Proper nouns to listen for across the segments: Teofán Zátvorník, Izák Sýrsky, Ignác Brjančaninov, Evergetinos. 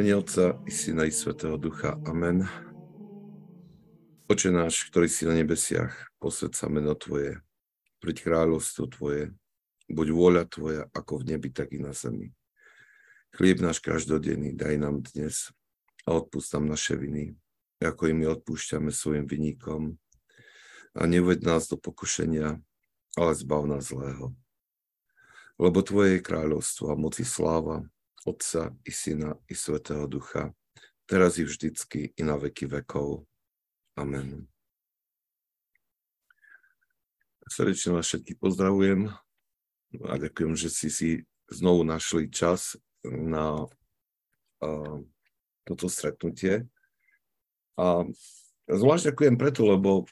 Mene Otca i Syna i Svätého Ducha. Amen. Oče náš, ktorý si na nebesiach, posväť sa meno Tvoje, príď kráľovstvo Tvoje, buď vôľa Tvoja, ako v nebi, tak i na zemi. Chlieb náš každodenný daj nám dnes a odpúsť nám naše viny, ako i my odpúšťame svojim vinníkom. A neuved nás do pokušenia, ale zbav nás zlého. Lebo Tvoje je kráľovstvo a moc i sláva, Otca i Syna i Svätého Ducha, teraz i vždycky i na veky vekov. Amen. Srdečne vás všetkých pozdravujem a ďakujem, že ste si znovu našli čas na toto stretnutie. A zvlášť ďakujem preto, lebo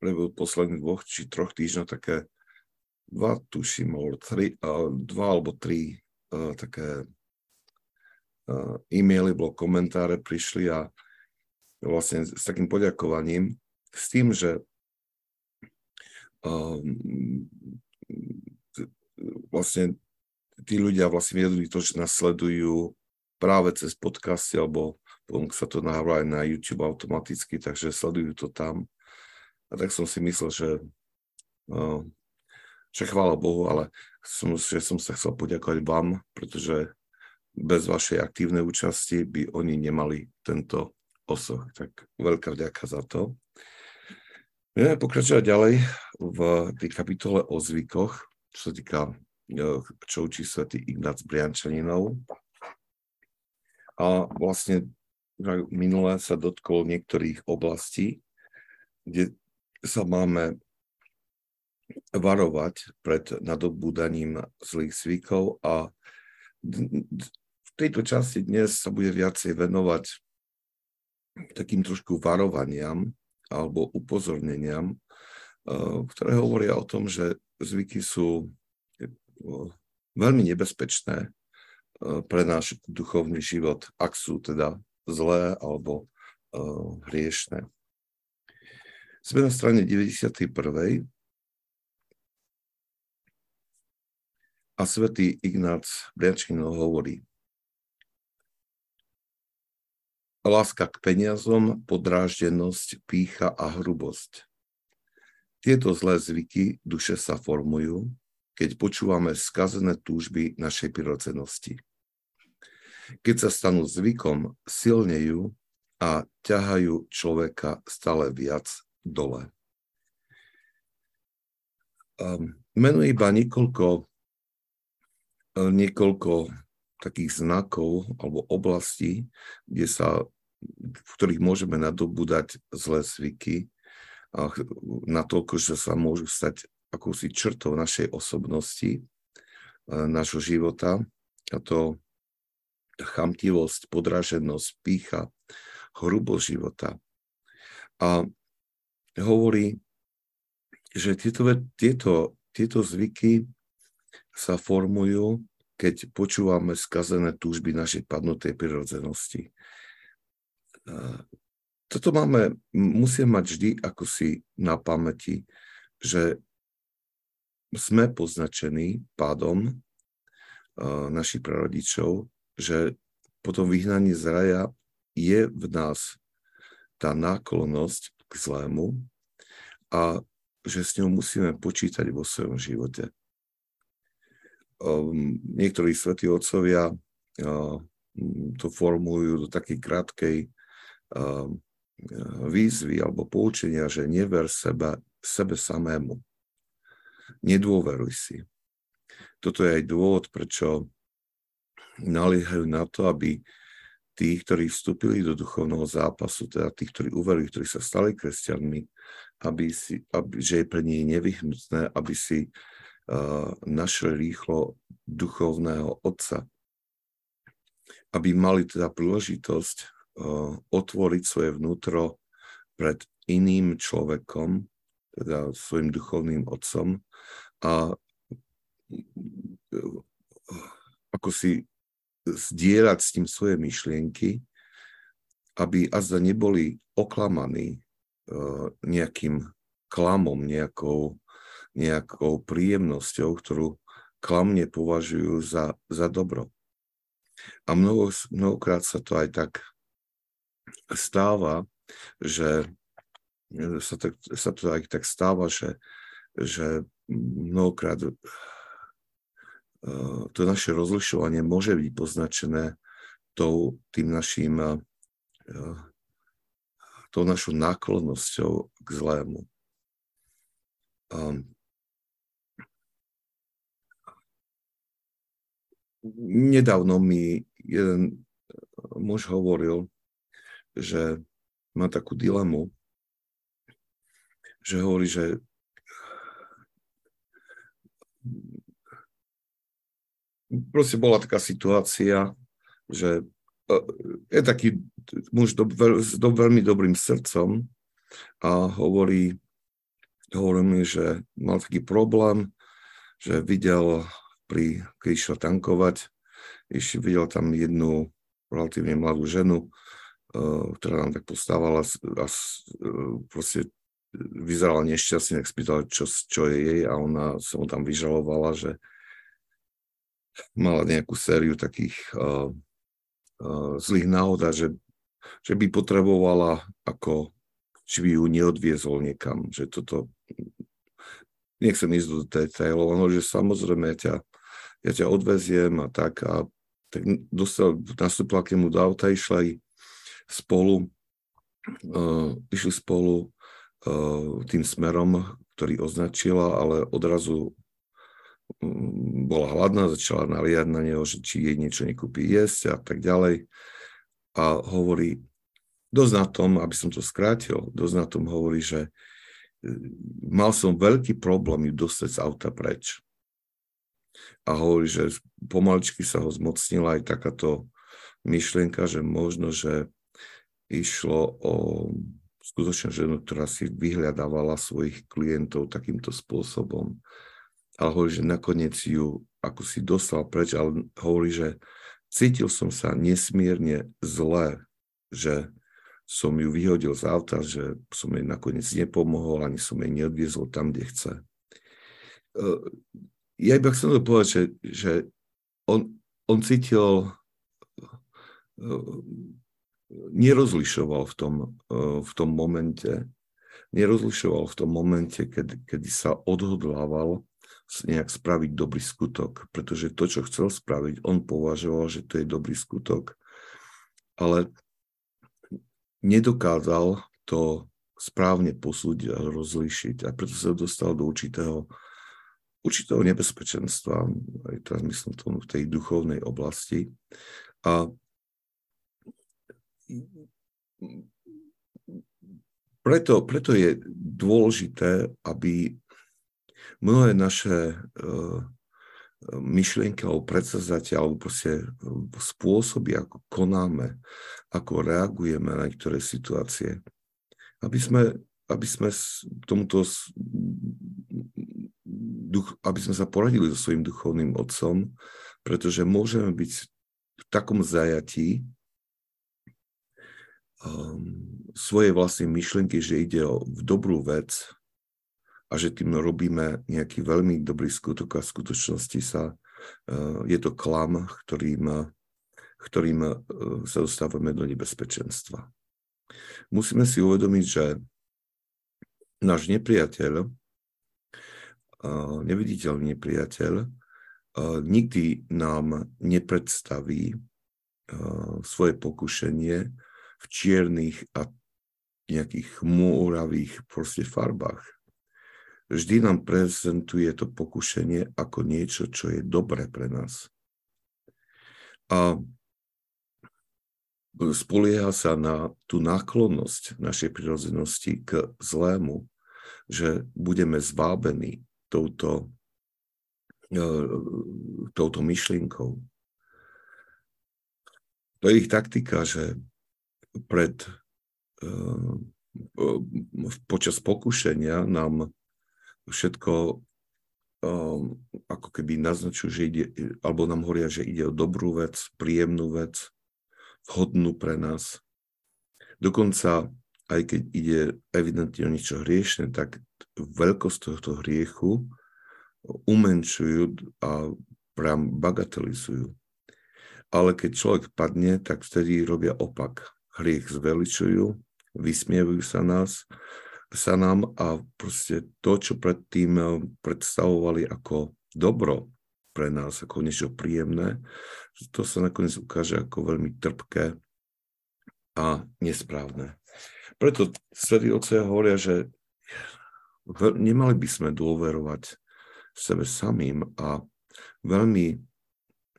posledných dvoch či troch týždňov také dva alebo tri také e-maily, bolo komentáre, prišli a vlastne s takým poďakovaním, s tým, že vlastne tí ľudia vlastne vedeli to, že nás sledujú práve cez podcasty, alebo potom sa to naháva aj na YouTube automaticky, takže sledujú to tam. A tak som si myslel, že chvála Bohu, ale som sa chcel poďakovať vám, pretože bez vašej aktívnej účasti by oni nemali tento osoch. Tak veľká vďaka za to. Budeme pokračovať ďalej v tej kapitole o zvykoch, čo sa týka, čo učí svätý Ignác Brjančaninov. A vlastne minulé sa dotkol niektorých oblastí, kde sa máme varovať pred nadobúdaním zlých zvykov a v tejto časti dnes sa bude viacej venovať takým trošku varovaniam alebo upozorneniam, ktoré hovoria o tom, že zvyky sú veľmi nebezpečné pre náš duchovný život, ak sú teda zlé alebo hriešne. Sme na strane 91. A svätý Ignác Brjančaninov hovorí: láska k peniazom, podráždenosť, pýcha a hrubosť. Tieto zlé zvyky duše sa formujú, keď počúvame skazené túžby našej prirodzenosti. Keď sa stanú zvykom, silnejú a ťahajú človeka stále viac dole. Menuje iba niekoľko takých znakov alebo oblastí, v ktorých môžeme nadobúdať zlé zvyky, natoľko, že sa môžu stať akousi črtou našej osobnosti, našho života. A to chamtivosť, podráženosť, pýcha, hrubosť života. A hovorí, že tieto zvyky sa formujú, keď počúvame skazené túžby našej padnutej prirodzenosti. Toto musíme mať vždy akosi na pamäti, že sme poznačení pádom našich prarodičov, že potom vyhnanie z raja je v nás tá náklonnosť k zlému a že s ňou musíme počítať vo svojom živote. Niektorí svätí otcovia to formujú do takej krátkej výzvy alebo poučenia, že never sebe samému. Nedôveruj si. Toto je aj dôvod, prečo naliehajú na to, aby tí, ktorí vstúpili do duchovného zápasu, teda tí, ktorí uverili, ktorí sa stali kresťanmi, že je pre nich nevyhnutné, aby si našli rýchlo duchovného otca, aby mali teda príležitosť otvoriť svoje vnútro pred iným človekom, teda svojim duchovným otcom a ako si zdieľať s ním svoje myšlienky, aby azda neboli oklamaní nejakým klamom, nejakou príjemnosťou, ktorú klamne považujú za dobro. A mnohokrát sa to aj tak stáva, že že mnohokrát to naše rozlišovanie môže byť poznačené tou našou náklonnosťou k zlému. Nedávno mi jeden muž hovoril, že má takú dilemu, že hovorí, že proste bola taká situácia, že je taký muž s veľmi dobrým srdcom a hovorí mi, že mal taký problém, že videl, keď išiel tankovať, videl tam jednu relatívne mladú ženu, ktorá nám tak postávala a proste vyzerala nešťastne, tak spýtala, čo je jej, a ona sa mu tam vyžalovala, že mala nejakú sériu takých zlých náhod, že by potrebovala, či by ju neodviezol niekam, že toto, nechcem ísť do detailov, no, že samozrejme ja ťa odveziem a tak, tak nastúpila k nemu do auta, išli spolu tým smerom, ktorý označila, ale odrazu bola hladná, začala naliať na neho, že či jej niečo nekúpi jesť a tak ďalej. A hovorí, hovorí, že mal som veľký problém ju dostať z auta preč. A hovorí, že pomaličky sa ho zmocnila aj takáto myšlienka, že možno, že išlo o skutočnú ženu, ktorá si vyhľadávala svojich klientov takýmto spôsobom. Ale hovorí, že nakoniec ju si dostal preč, ale hovorí, že cítil som sa nesmierne zle, že som ju vyhodil z auta, že som jej nakoniec nepomohol, ani som jej neodviezol tam, kde chce. Ja iba chcem to povedať, že on cítil, nerozlišoval v tom momente, kedy sa odhodlával nejak spraviť dobrý skutok, pretože to, čo chcel spraviť, on považoval, že to je dobrý skutok, ale nedokázal to správne posúdiť a rozlíšiť, a preto sa dostal do určitého nebezpečenstva, aj teraz myslím tomu v tej duchovnej oblasti. A preto je dôležité, aby mnohé naše myšlienky alebo predsavzatia alebo proste spôsoby, ako konáme, ako reagujeme na niektoré situácie, aby sme sa poradili so svojím duchovným otcom, pretože môžeme byť v takom zajatí svoje vlastné myšlienky, že ide o dobrú vec a že tým robíme nejaký veľmi dobrý skutok, a v skutočnosti je to klam, ktorým sa dostávame do nebezpečenstva. Musíme si uvedomiť, že náš nepriateľ, neviditeľný nepriateľ, nikdy nám nepredstaví svoje pokušenie v čiernych a nejakých múravých proste farbách. Vždy nám prezentuje to pokušenie ako niečo, čo je dobré pre nás. A spolieha sa na tú náklonnosť našej prirodzenosti k zlému, že budeme zvábení touto myšlienkou. To je ich taktika, že počas pokušenia nám všetko ako keby naznačujú, že ide, alebo nám hovoria, že ide o dobrú vec, príjemnú vec, vhodnú pre nás. Dokonca, aj keď ide evidentne o niečo hriešne, tak veľkosť tohto hriechu umenšujú a bagatelizujú. Ale keď človek padne, tak vtedy robia opak. Hriech zveličujú, vysmievajú sa nám a proste to, čo predtým predstavovali ako dobro pre nás, ako niečo príjemné, to sa nakoniec ukáže ako veľmi trpké a nesprávne. Preto svätí otcovia hovoria, že nemali by sme dôverovať sebe samým a veľmi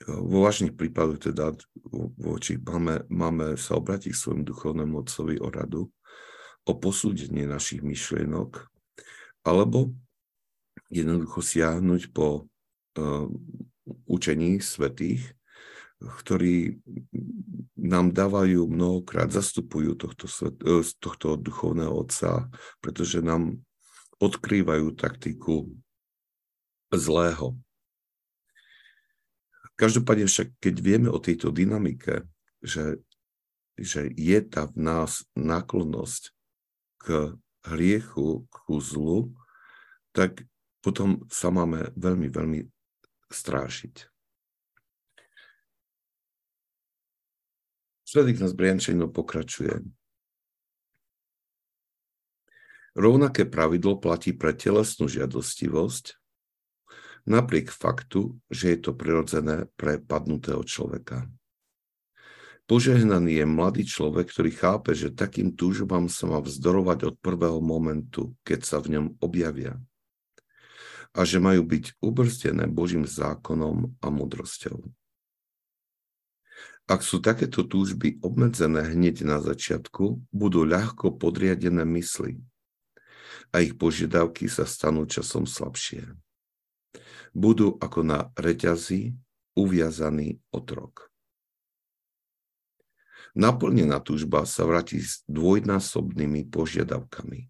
vo vážnych prípadoch teda voči máme sa obrátiť k svojom duchovnému otcovi o radu, o posúdenie našich myšlienok, alebo jednoducho siahnuť po učení svätých, ktorí nám dávajú mnohokrát, zastupujú tohto duchovného otca, pretože nám odkrývajú taktiku zlého. Každopádne však, keď vieme o tejto dynamike, že je tá v nás náklonnosť k hriechu, k zlu, tak potom sa máme veľmi, veľmi strážiť. Svätý Ignác Brjančaninov pokračuje. Rovnaké pravidlo platí pre telesnú žiadostivosť, napriek faktu, že je to prirodzené pre padnutého človeka. Požehnaný je mladý človek, ktorý chápe, že takým túžbám sa má vzdorovať od prvého momentu, keď sa v ňom objavia, a že majú byť ubrzdené Božím zákonom a múdrosťou. Ak sú takéto túžby obmedzené hneď na začiatku, budú ľahko podriadené mysli a ich požiadavky sa stanú časom slabšie. Budú ako na reťazi uviazaný otrok. Naplnená túžba sa vráti s dvojnásobnými požiadavkami.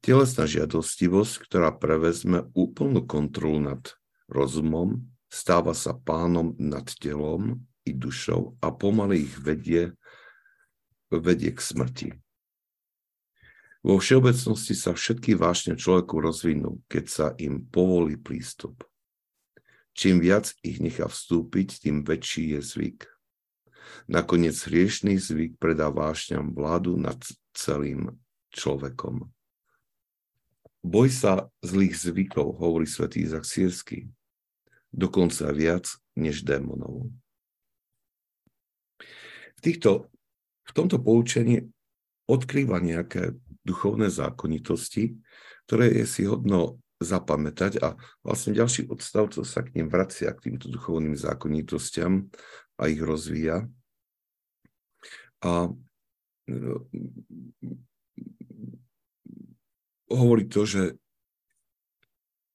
Telesná žiadostivosť, ktorá prevezme úplnú kontrolu nad rozumom, stáva sa pánom nad telom i dušou a pomaly ich vedie k smrti. Vo všeobecnosti sa všetky vášne človeku rozvinú, keď sa im povolí prístup. Čím viac ich nechá vstúpiť, tým väčší je zvyk. Nakoniec hriešný zvyk predá vášňam vládu nad celým človekom. Boj sa zlých zvykov, hovorí svätý Izák Sýrsky, dokonca viac než démonov. V tomto poučení odkrýva nejaké duchovné zákonitosti, ktoré je si hodno zapamätať, a vlastne ďalší odstavcov sa k nim vracia, k týmto duchovným zákonitostiam, a ich rozvíja. A hovorí to, že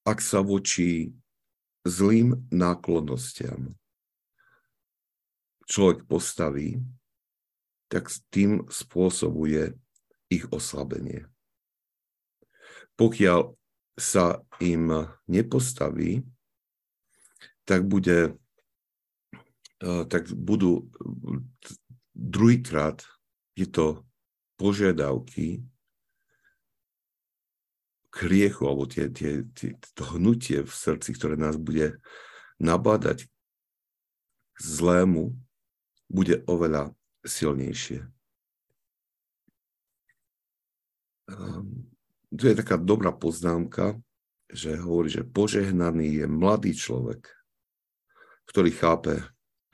ak sa voči zlým náklonnostiam človek postaví, tak tým spôsobuje ich oslabenie. Pokiaľ sa im nepostaví, tak budú druhýkrát tieto požiadavky k hriechu, alebo to hnutie v srdci, ktoré nás bude nabádať k zlému, bude oveľa silnejšie. Tu je taká dobrá poznámka, že hovorí, že požehnaný je mladý človek, ktorý chápe,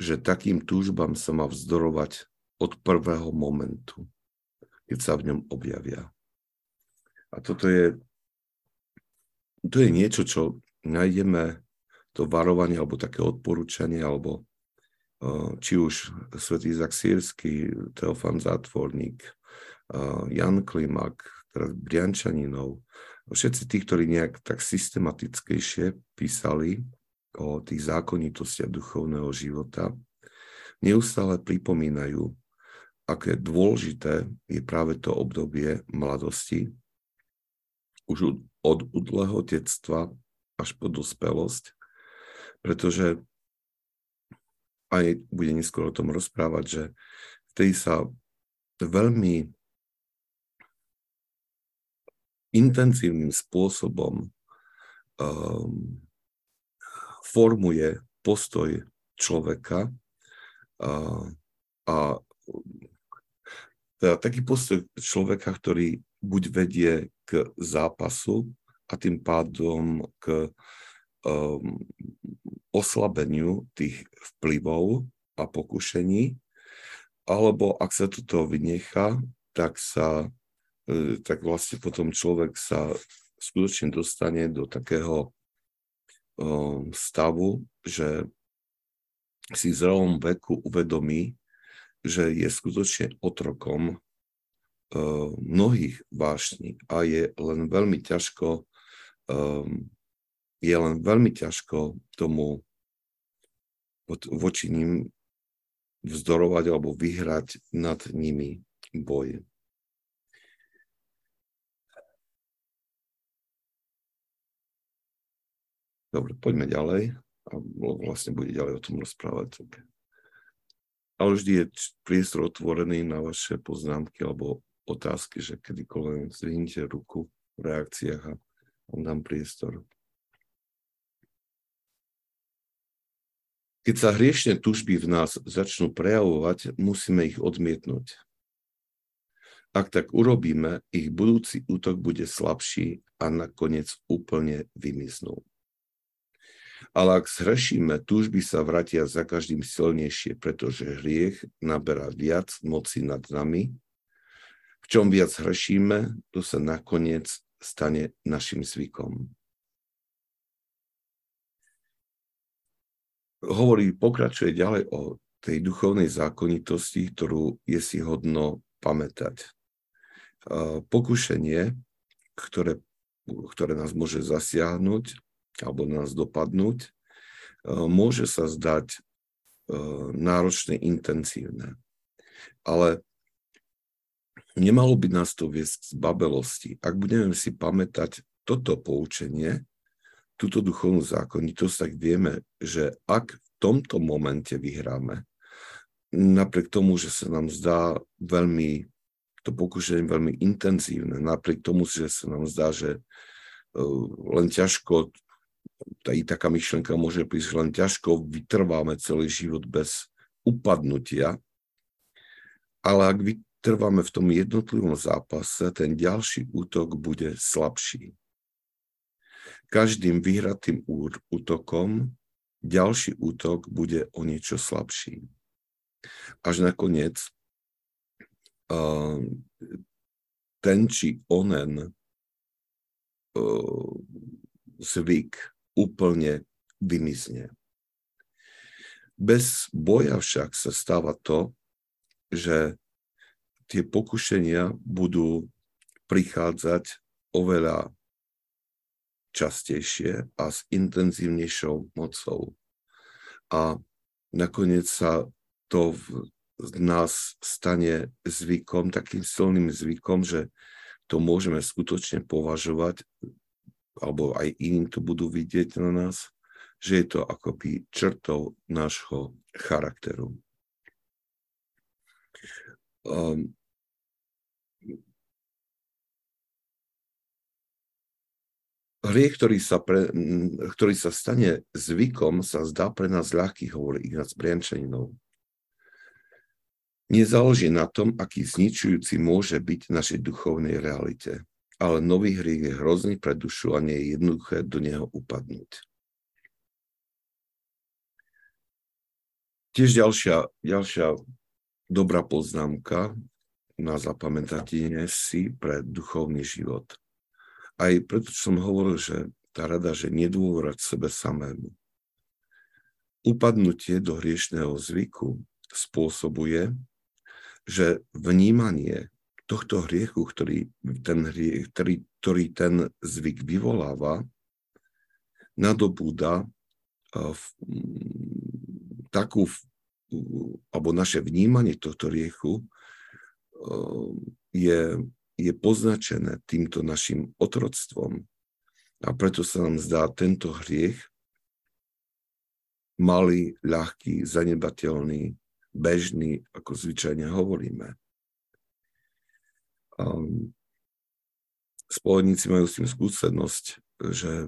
že takým túžbám sa má vzdorovať od prvého momentu, keď sa v ňom objavia. A toto je niečo, čo nájdeme, to varovanie, alebo také odporúčanie, alebo či už svätý Izák Sýrsky, Teofán Zátvorník, Jan Klimak, teraz Brjančaninov, všetci tí, ktorí nejak tak systematickejšie písali o tých zákonitostiach duchovného života, neustále pripomínajú, aké dôležité je práve to obdobie mladosti, už od útleho detstva až po dospelosť, pretože aj bude neskôr o tom rozprávať, že vtedy sa veľmi intenzívnym spôsobom formuje postoj človeka a teda taký postoj človeka, ktorý buď vedie k zápasu a tým pádom k oslabeniu tých vplyvov a pokušení, alebo ak sa toto vynechá, tak vlastne potom človek sa skutočne dostane do takého stavu, že si v zrelom veku uvedomí, že je skutočne otrokom mnohých vášní a je len veľmi ťažko tomu voči nim vzdorovať alebo vyhrať nad nimi boj. Dobre, poďme ďalej a vlastne bude ďalej o tom rozprávať. Ale vždy je priestor otvorený na vaše poznámky alebo otázky, že kedykoľvek zdvihnite ruku v reakciách a vám dám priestor. Keď sa hriešne tužby v nás začnú prejavovať, musíme ich odmietnúť. Ak tak urobíme, ich budúci útok bude slabší a nakoniec úplne vymiznú. Ale ak zhrešíme, túžby sa vrátia za každým silnejšie, pretože hriech naberá viac moci nad nami. V čom viac hrešíme, to sa nakoniec stane našim zvykom. Pokračuje ďalej o tej duchovnej zákonitosti, ktorú je si hodno pamätať. Pokušenie, ktoré nás môže zasiahnuť alebo nás dopadnúť, môže sa zdať náročne intenzívne. Ale nemalo by nás to viesť k zbabelosti. Ak budeme si pamätať toto poučenie, túto duchovnú zákonitosť, tak vieme, že ak v tomto momente vyhráme, napriek tomu, že sa nám zdá to pokušenie veľmi intenzívne, napriek tomu, že sa nám zdá, že len ťažko, taká myšlenka môže prísť, len ťažko vytrváme celý život bez upadnutia, ale ak vytrváme v tom jednotlivom zápase, ten ďalší útok bude slabší. Každým vyhratým útokom ďalší útok bude o niečo slabší. Až nakoniec ten či onen zvyk úplne vymizne. Bez boja však sa stáva to, že tie pokušenia budú prichádzať oveľa častejšie a s intenzívnejšou mocou. A nakoniec sa to v nás stane zvykom, takým silným zvykom, že to môžeme skutočne považovať, alebo aj iným to budú vidieť na nás, že je to akoby črtou nášho charakteru. Hriech, ktorý sa stane zvykom, sa zdá pre nás ľahký, hovorí Ignác Brjančaninov. Nezáleží na tom, aký zničujúci môže byť našej duchovnej realite, ale nový hriech je hrozný pre dušu a nie je jednoduché do neho upadnúť. Tiež ďalšia dobrá poznámka na zapamätanie si pre duchovný život. Aj preto, čo som hovoril, že tá rada, že nedôverať sebe samému. Upadnutie do hriešného zvyku spôsobuje, že vnímanie tohto hriechu, ktorý ten zvyk vyvoláva, nadobúda alebo naše vnímanie tohto hriechu je poznačené týmto našim otroctvom. A preto sa nám zdá tento hriech malý, ľahký, zanebateľný, bežný, ako zvyčajne hovoríme. Spovedníci majú s tým skúsenosť, že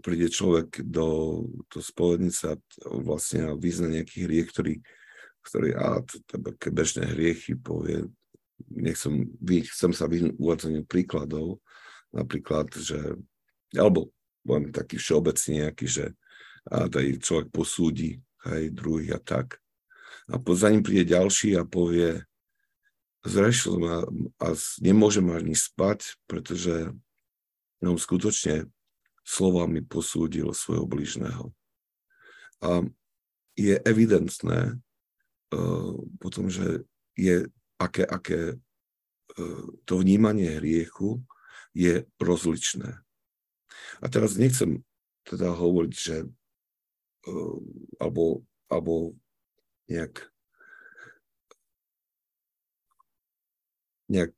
príde človek do spovednice a vlastne vyzná nejaký hriech, ktorý bežné hriechy povie, chcem sa vyhnúť uvádzaniu príkladov, napríklad, že, alebo poviem taký všeobecný nejaký, že tady človek posúdi, hej, druhý a tak. A za ním príde ďalší a povie, zrešil ma a nemôžem ani spať, pretože on skutočne slovami posúdil svojho blížneho. A je evidentné potom, že je aké to vnímanie hriechu je rozličné. A teraz nechcem teda hovoriť, že alebo nejak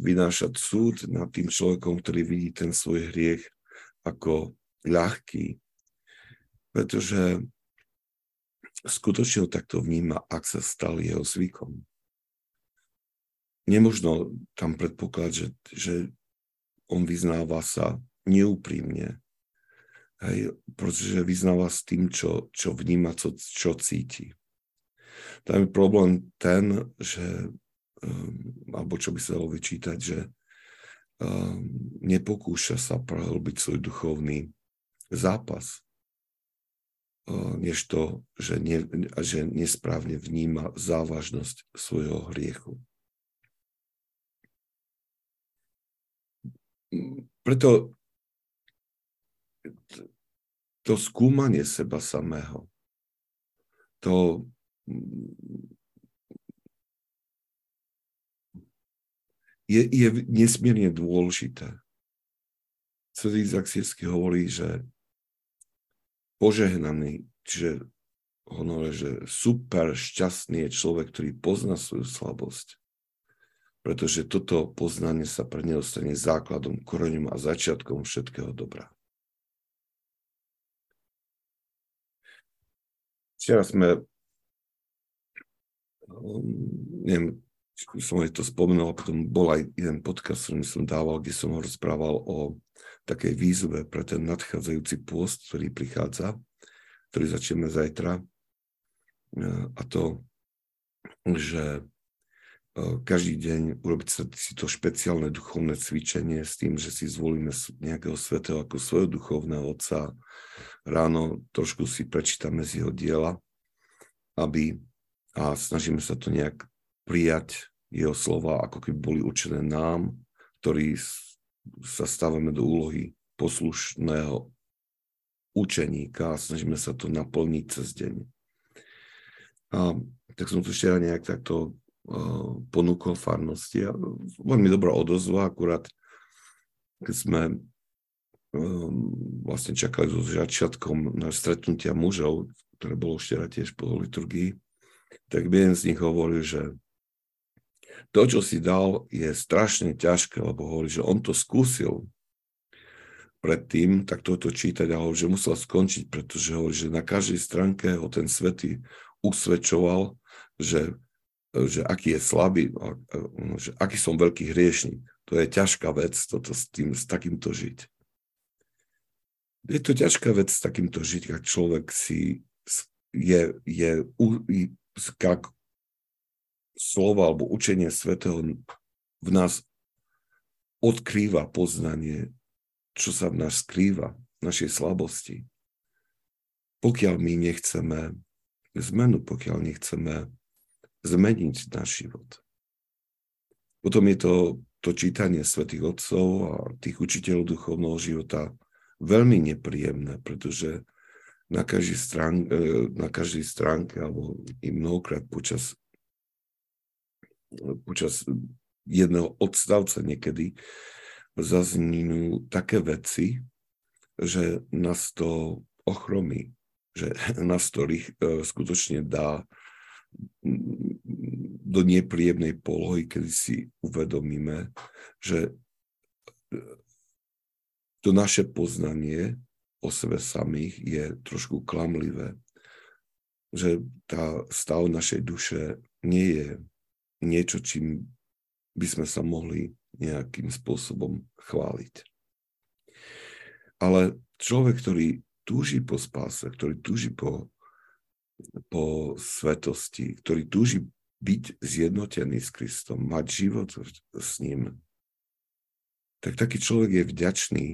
vynášať súd nad tým človekom, ktorý vidí ten svoj hriech ako ľahký. Pretože skutočne ho takto vníma, ak sa stal jeho zvykom. Nemožno tam predpokladať, že on vyznáva sa neúprimne. Hej, pretože vyznáva s tým, čo vníma, čo cíti. Tam je problém ten, že alebo čo by sa dalo vyčítať, že nepokúša sa prehlbiť svoj duchovný zápas, než to, že nesprávne vníma závažnosť svojho hriechu. Preto to skúmanie seba samého, to je nesmierne dôležité. Svätý Izák Sýrsky hovorí, že požehnaný, čiže hovorí, že super šťastný je človek, ktorý pozná svoju slabosť, pretože toto poznanie sa pre neho stane základom, koreňom a začiatkom všetkého dobra. Včera sme, neviem, som aj to spomenul, a potom bol aj jeden podcast, ktorý som dával, kde som ho rozprával o takej výzve pre ten nadchádzajúci pôst, ktorý prichádza, ktorý začneme zajtra. A to, že každý deň urobiť si to špeciálne duchovné cvičenie s tým, že si zvolíme nejakého svätého ako svojho duchovného otca. Ráno trošku si prečítame z jeho diela, a snažíme sa to nejak prijať jeho slova, ako keby boli určené nám, ktorí sa stávame do úlohy poslušného učeníka a snažíme sa to naplniť cez deň. A tak som to ešte nejak takto ponúkol farnosti a veľmi dobrá odozva, akurát keď sme vlastne čakali so začiatkom na stretnutia mužov, ktoré bolo včera tiež po liturgii, tak jeden z nich hovoril, že to, čo si dal, je strašne ťažké, lebo hovorí, že on to skúsil predtým, tak toto čítať a hovorí, že musel skončiť, pretože hovorí, že na každej stránke ho ten svätý usvedčoval, že aký je slabý, že aký som veľký hriešnik. To je ťažká vec, s takýmto žiť. Je to ťažká vec s takýmto žiť, ak človek si jak slova alebo učenie svätého v nás odkrýva poznanie, čo sa v nás skrýva, našej slabosti. Pokiaľ my nechceme zmenu, pokiaľ nechceme zmeniť náš život. Potom je to čítanie svätých otcov a tých učiteľov duchovného života veľmi nepríjemné, pretože na každej stránke alebo i mnohokrát počas jedného odstavca niekedy zaznú také veci, že nás to ochromí, že nás to skutočne dá do nepríjemnej polohy, kedy si uvedomíme, že to naše poznanie o sebe samých je trošku klamlivé. Že tá stav našej duše nie je niečo, čím by sme sa mohli nejakým spôsobom chváliť. A Ale človek, ktorý túži po spáse, ktorý túži po svetosti, ktorý túži byť zjednotený s Kristom, mať život s ním, tak taký človek je vďačný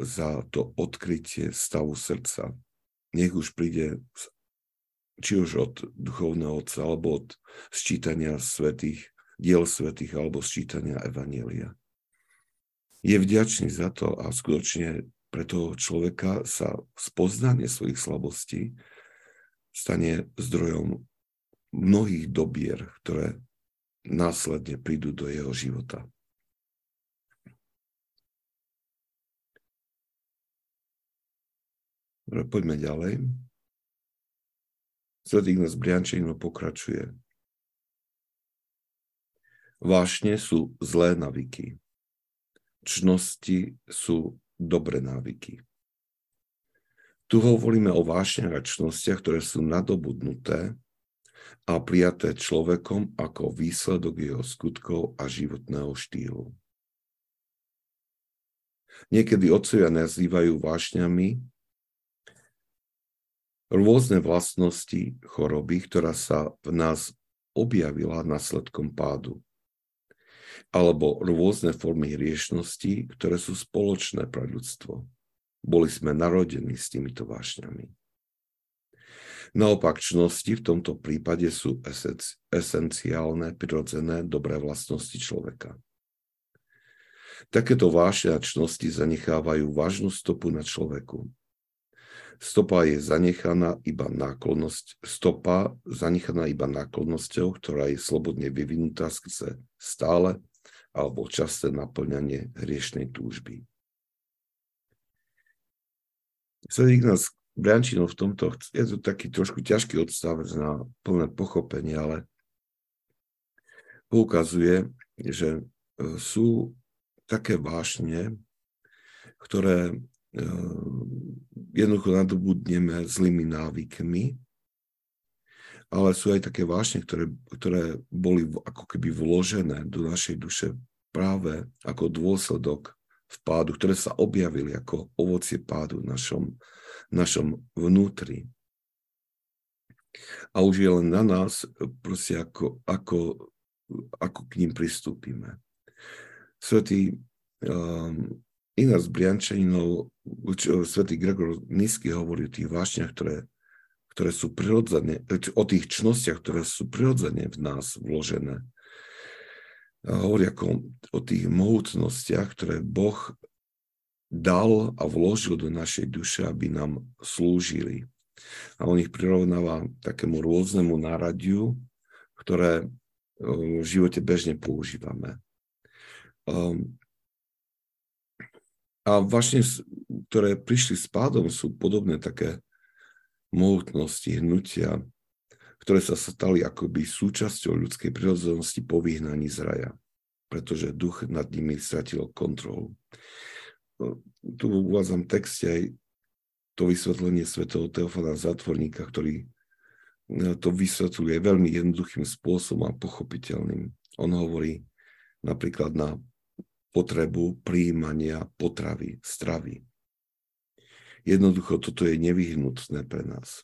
za to odkrytie stavu srdca. Nech už príde či už od duchovného otca, alebo od sčítania svätých, diel svätých, alebo sčítania evanjelia. Je vďačný za to a skutočne pre toho človeka sa spoznanie svojich slabostí stane zdrojom mnohých dobier, ktoré následne prídu do jeho života. Poďme ďalej. Svätý Ignác Brjančaninov pokračuje. Vášne sú zlé navyky. Čnosti sú dobré návyky. Tu hovoríme o vášniach a čnostiach, ktoré sú nadobudnuté a prijaté človekom ako výsledok jeho skutkov a životného štýlu. Niekedy otcovia nazývajú vášňami rôzne vlastnosti choroby, ktorá sa v nás objavila následkom pádu, alebo rôzne formy hriešnosti, ktoré sú spoločné pre ľudstvo. Boli sme narodení s týmito vášňami. Naopak čnosti v tomto prípade sú esenciálne, prirodzené, dobré vlastnosti človeka. Takéto vášne a čnosti zanechávajú vážnu stopu na človeku. Stopa zanechaná iba náklonnosťou, ktorá je slobodne vyvinutá skrze stále alebo časté naplňanie hriešnej túžby. Svätý Ignác Brjančaninov v tomto, je to taký trošku ťažký odstavec na plné pochopenie, ale poukazuje, že sú také vášne, ktoré jednoducho nadobudneme zlými návykmi, ale sú aj také vášne, ktoré boli ako keby vložené do našej duše práve ako dôsledok vpádu, ktoré sa objavili ako ovocie pádu v našom vnútri. A už je len na nás, proste ako k ním pristúpime. Svätý Ignác Brjančaninov, svätý Gregor Nízky hovorí o tých vášniach, ktoré sú prirodzene, o tých čnostiach, ktoré sú prirodzene v nás vložené. Hovorí ako o tých mohutnostiach, ktoré Boh dal a vložil do našej duše, aby nám slúžili. A on ich prirovnáva takému rôznemu náradiu, ktoré v živote bežne používame. A vášne, ktoré prišli s pádom, sú podobné také mohutnosti, hnutia, ktoré sa stali akoby súčasťou ľudskej prirodzenosti po vyhnaní z raja, pretože duch nad nimi stratil kontrolu. Tu uvádzam v texte aj to vysvetlenie svätého Teofána Zátvorníka, ktorý to vysvetľuje veľmi jednoduchým spôsobom a pochopiteľným. On hovorí napríklad na potrebu prijímania potravy, stravy. Jednoducho toto je nevyhnutné pre nás.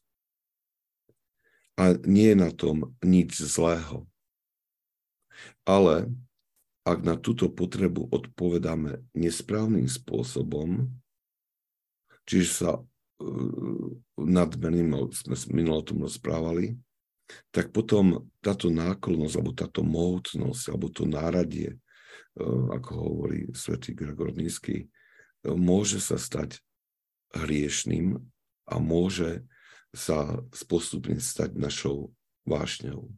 A nie je na tom nič zlého. Ale ak na túto potrebu odpovedáme nesprávnym spôsobom, čiže sa nadmerným, sme minulé o tom rozprávali, tak potom táto náklonnosť, alebo táto mohutnosť, alebo to náradie, ako hovorí svätý Gregor Nízky, môže sa stať hriešným a môže sa postupne stať našou vášňou.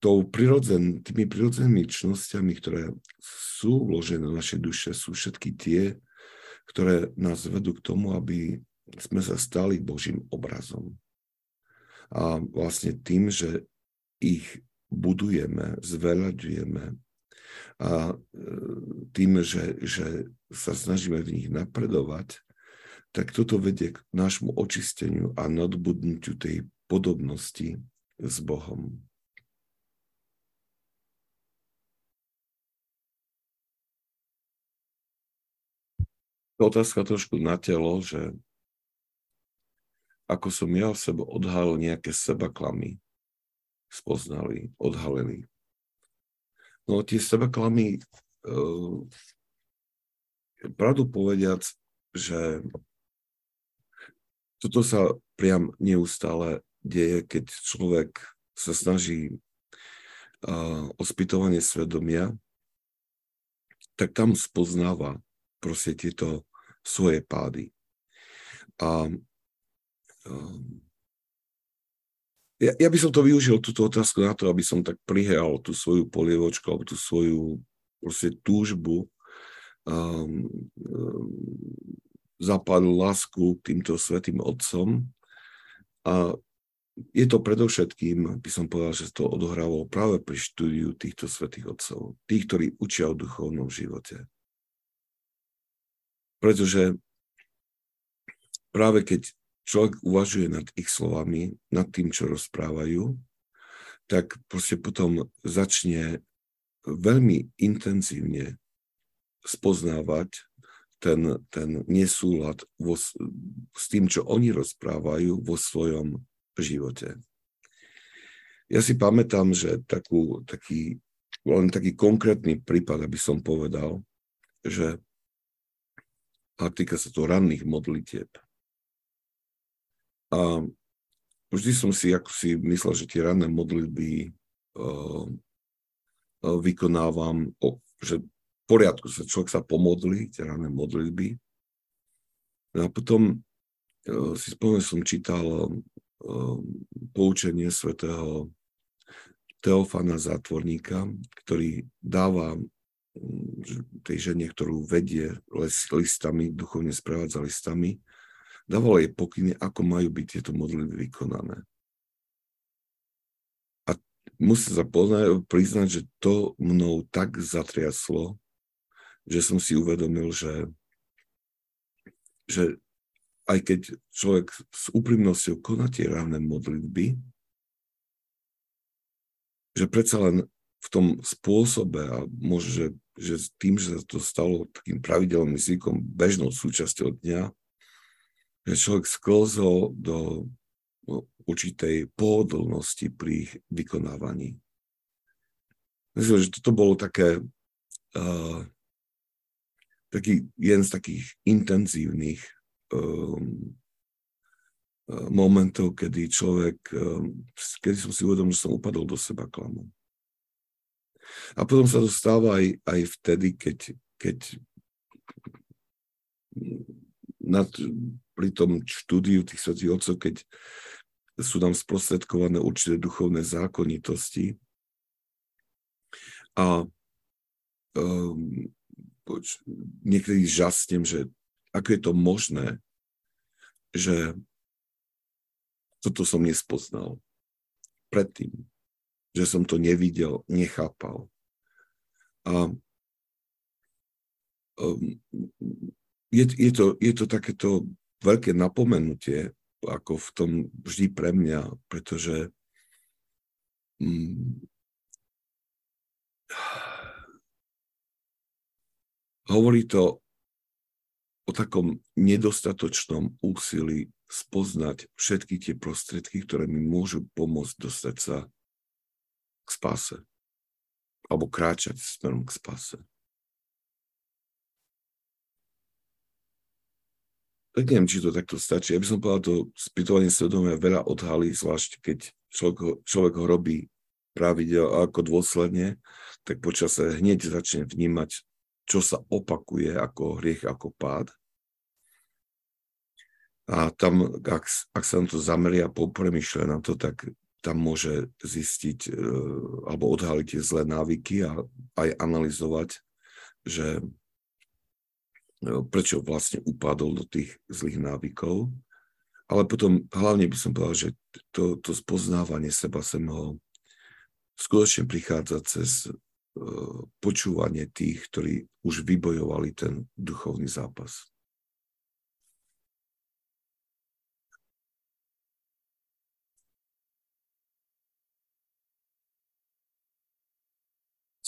Tými prirodzenými čnosťami, ktoré sú vložené do našej duše, sú všetky tie, ktoré nás vedú k tomu, aby sme sa stali Božím obrazom. A vlastne tým, že ich budujeme, zveľaďujeme a tým, že sa snažíme v nich napredovať, tak toto vedie k nášmu očisteniu a nadobudnutiu tej podobnosti s Bohom. otázka trošku na telo, že ako som ja v sebe odhalil nejaké sebaklamy, spoznali, odhalili. No tie sebaklamy, pravdu povediac, že toto sa priam neustále deje, keď človek sa snaží o spytovanie svedomia, tak tam spoznáva proste tieto svoje pády. A ja by som to využil, túto otázku, na to, aby som tak prihral tú svoju polievočku alebo tú svoju proste túžbu, zápal lásku k týmto svätým otcom. A je to predovšetkým, by som povedal, že to odohrávalo práve pri štúdiu týchto svätých otcov, tých, ktorí učia o duchovnom živote. Pretože práve keď človek uvažuje nad ich slovami, nad tým, čo rozprávajú, tak proste potom začne veľmi intenzívne spoznávať ten nesúlad s tým, čo oni rozprávajú vo svojom živote. Ja si pamätám, že taký konkrétny prípad, aby som povedal, že a týka sa to ranných modlitieb. A vždy som si myslel, že tie ranné modlitby vykonávam, že v poriadku sa človek pomodlí, tie ranné modlitby. A potom si spomínam, som čítal poučenie svätého Teofána Zátvorníka, ktorý dáva tej žene, ktorú vedie listami, duchovne sprevádza listami, dával jej pokyny, ako majú byť tieto modlitby vykonané. A musím sa priznať, že to mnou tak zatriaslo, že som si uvedomil, že aj keď človek s úprimnosťou koná tie ranné modlitby, že predsa len v tom spôsobe a možno, že tým, že sa to stalo takým pravidelným zvykom, bežnou súčasťou dňa, že človek sklzol do určitej pohodlnosti pri ich vykonávaní. Myslím, že toto bolo taký jeden z takých intenzívnych momentov, kedy som si uvedomil, že som upadol do seba klamu. A potom sa to stáva aj vtedy, keď pri tom štúdiu tých svätých otcov, keď sú nám sprostredkované určité duchovné zákonitosti. A niekedy žasnem, že ako je to možné, že toto som nespoznal predtým, že som to nevidel, nechápal. A je to takéto veľké napomenutie, ako v tom vždy pre mňa, pretože hovorí to o takom nedostatočnom úsilí spoznať všetky tie prostriedky, ktoré mi môžu pomôcť dostať sa k spáse, alebo kráčať smerom k spáse. Tak neviem, či to takto stačí. Ja by som povedal, to spytovanie svedomia veľa odhalí, zvlášť keď človek ho robí pravidelne ako dôsledne, tak počase hneď začne vnímať, čo sa opakuje ako hriech, ako pád. A tam, ak sa na to zameria a popremýšľa na to, tak tam môže zistiť alebo odhaliť tie zlé návyky a aj analyzovať, že prečo vlastne upadol do tých zlých návykov. Ale potom hlavne by som povedal, že to spoznávanie seba samého skutočne prichádza cez počúvanie tých, ktorí už vybojovali ten duchovný zápas.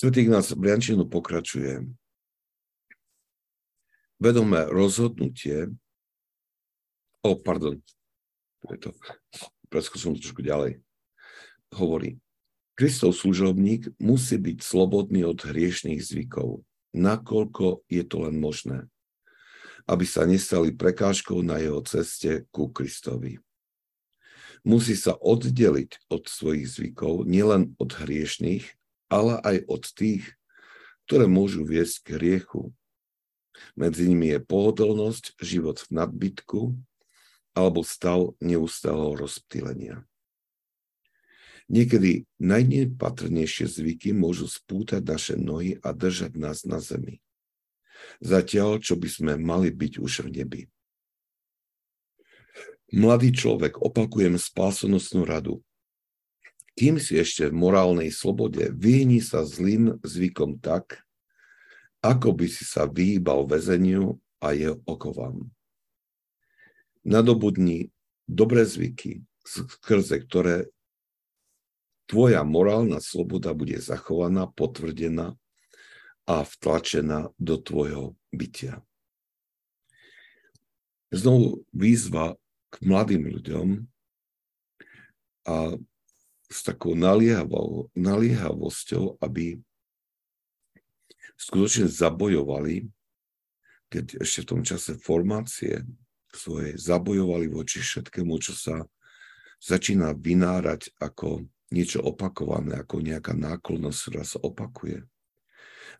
Sv. Ignác Brjančaninov pokračuje. vedomé rozhodnutie. Hovorí, Kristov služobník musí byť slobodný od hriešných zvykov, nakoľko je to len možné, aby sa nestali prekážkou na jeho ceste ku Kristovi. Musí sa oddeliť od svojich zvykov, nielen od hriešných, ale aj od tých, ktoré môžu viesť k hriechu. Medzi nimi je pohodlnosť, život v nadbytku alebo stav neustáleho rozptýlenia. Niekedy najnepatrnejšie zvyky môžu spútať naše nohy a držať nás na zemi, zatiaľ čo by sme mali byť už v nebi. Mladý človek, opakujem spásonosnú radu. Kým si ešte v morálnej slobode, vyhni sa zlým zvykom tak, ako by si sa vyhýbal väzeniu a jeho okovám. Nadobudni dobré zvyky, skrze ktoré tvoja morálna sloboda bude zachovaná, potvrdená a vtlačená do tvojho bytia. Znovu výzva k mladým ľuďom a s takou naliehavosťou, aby skutočne zabojovali, keď ešte v tom čase formácie svoje, zabojovali voči všetkému, čo sa začína vynárať ako niečo opakované, ako nejaká náklonnosť, ktorá sa opakuje.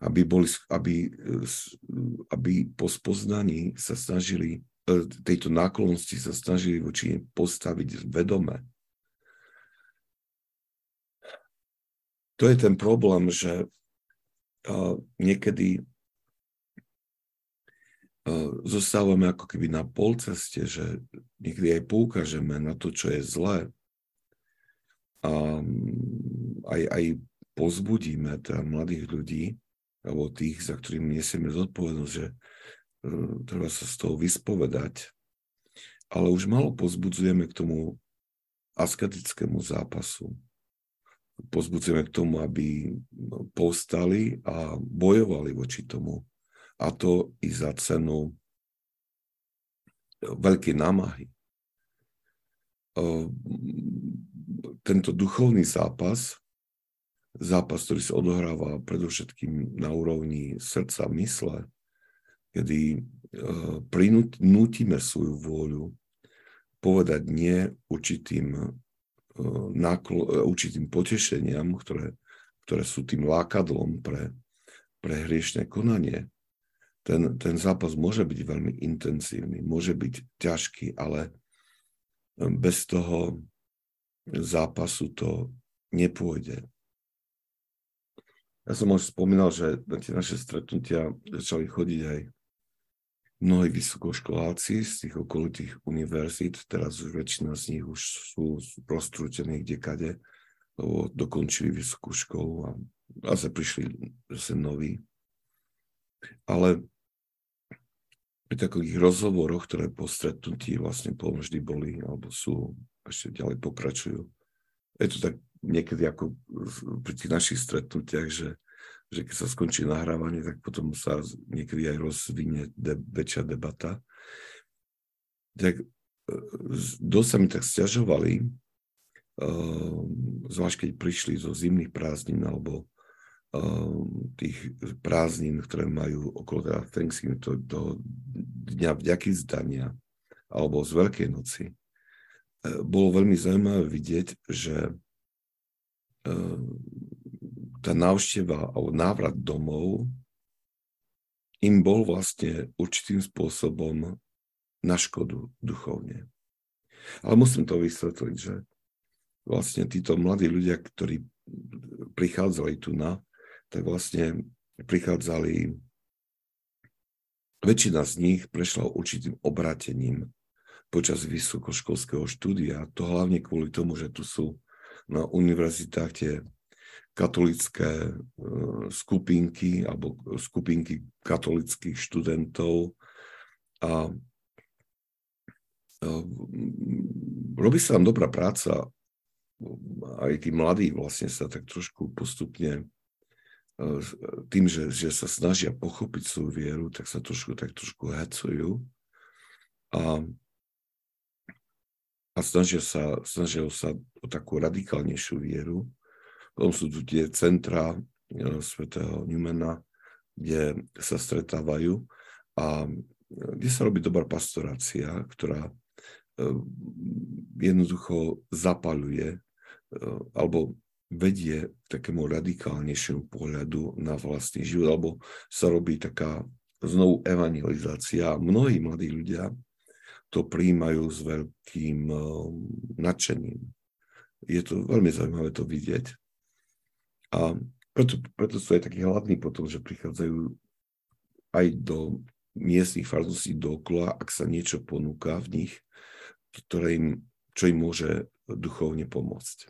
Aby po spoznaní sa snažili tejto náklonnosti sa snažili voči nej postaviť vedome. To je ten problém, že niekedy zostávame ako keby na polceste, že niekedy aj poukážeme na to, čo je zlé. A aj pozbudíme teda mladých ľudí, alebo tých, za ktorým nesieme zodpovednosť, že treba sa z toho vyspovedať, ale už malo pozbudzujeme k tomu asketickému zápasu. Pozbudzujeme k tomu, aby povstali a bojovali voči tomu. A to i za cenu veľkej námahy. Tento duchovný zápas, ktorý sa odohráva predovšetkým na úrovni srdca, mysle, kedy prinútime svoju vôľu povedať nie určitým potešeniam, ktoré sú tým lákadlom pre hriešne konanie. Ten zápas môže byť veľmi intenzívny, môže byť ťažký, ale bez toho zápasu to nepôjde. Ja som už spomínal, že na tie naše stretnutia začali chodiť aj mnohí vysokoškoláci z tých okolitých univerzít, teraz už väčšina z nich už sú prostrútení kdekade, lebo dokončili vysokú školu a sa prišli zase noví. Ale pri takých rozhovoroch, ktoré po stretnutí vlastne vždy boli, alebo sú, ešte ďalej pokračujú, je to tak niekedy ako pri tých našich stretnutiach, že keď sa skončí nahrávanie, tak potom sa niekedy aj rozvinie väčšia debata. Tak dosť sa mi tak sťažovali, zvlášť keď prišli zo zimných prázdnin alebo tých prázdnin, ktoré majú okolo teda Thanksgiving, do Dňa vďaky zdania alebo z Veľkej noci. Bolo veľmi zaujímavé vidieť, že tá návšteva alebo návrat domov im bol vlastne určitým spôsobom na škodu duchovne. Ale musím to vysvetliť, že vlastne títo mladí ľudia, ktorí prichádzali tuna, tak vlastne prichádzali, väčšina z nich prešla určitým obratením počas vysokoškolského štúdia. To hlavne kvôli tomu, že tu sú na univerzitách tie katolické skupinky alebo skupinky katolických študentov a robí sa tam dobrá práca. Aj tí mladí vlastne sa tak trošku postupne tým, že sa snažia pochopiť svoju vieru, tak sa tak trošku hacujú a snažia sa o takú radikálnejšiu vieru. Potom sú tu tie centra svätého Newmana, kde sa stretávajú a kde sa robí dobrá pastorácia, ktorá jednoducho zapaľuje alebo vedie takému radikálnejšiemu pohľadu na vlastný život, alebo sa robí taká znovu evangelizácia. Mnohí mladí ľudia to prijímajú s veľkým nadšením. Je to veľmi zaujímavé to vidieť. A preto sú aj takí hladní potom, že prichádzajú aj do miestnych farností dookola, ak sa niečo ponúka v nich, čo im môže duchovne pomôcť.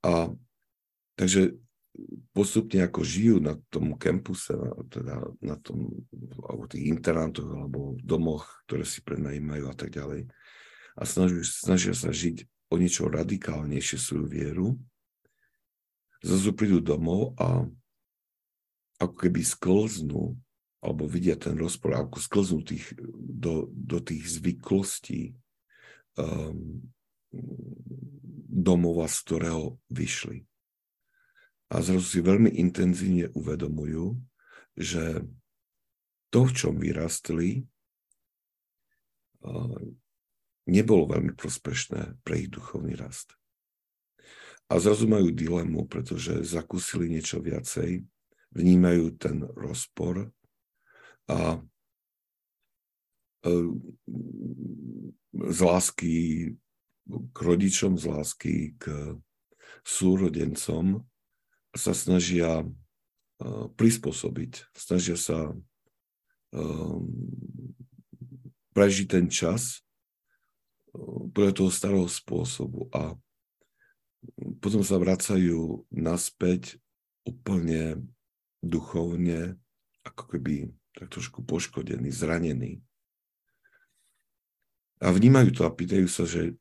A takže postupne ako žijú na tom kampuse, teda na tom, alebo tých internatoch, alebo domoch, ktoré si prenajímajú a tak ďalej. A snažia sa žiť o niečo radikálnejšie svoju vieru. Zase prídu domov a ako keby sklznú, alebo vidia ten rozpor, ako sklznú do tých zvyklostí domova, z ktorého vyšli. A zrazu si veľmi intenzívne uvedomujú, že to, v čom vyrastli, nebolo veľmi prospešné pre ich duchovný rast. A zrazu majú dilemu, pretože zakúsili niečo viacej, vnímajú ten rozpor a z lásky k rodičom, z lásky k súrodencom sa snažia prispôsobiť, snažia sa prežiť ten čas podľa toho starého spôsobu a potom sa vracajú naspäť úplne duchovne, ako keby tak trošku poškodení, zranení. A vnímajú to a pýtajú sa, že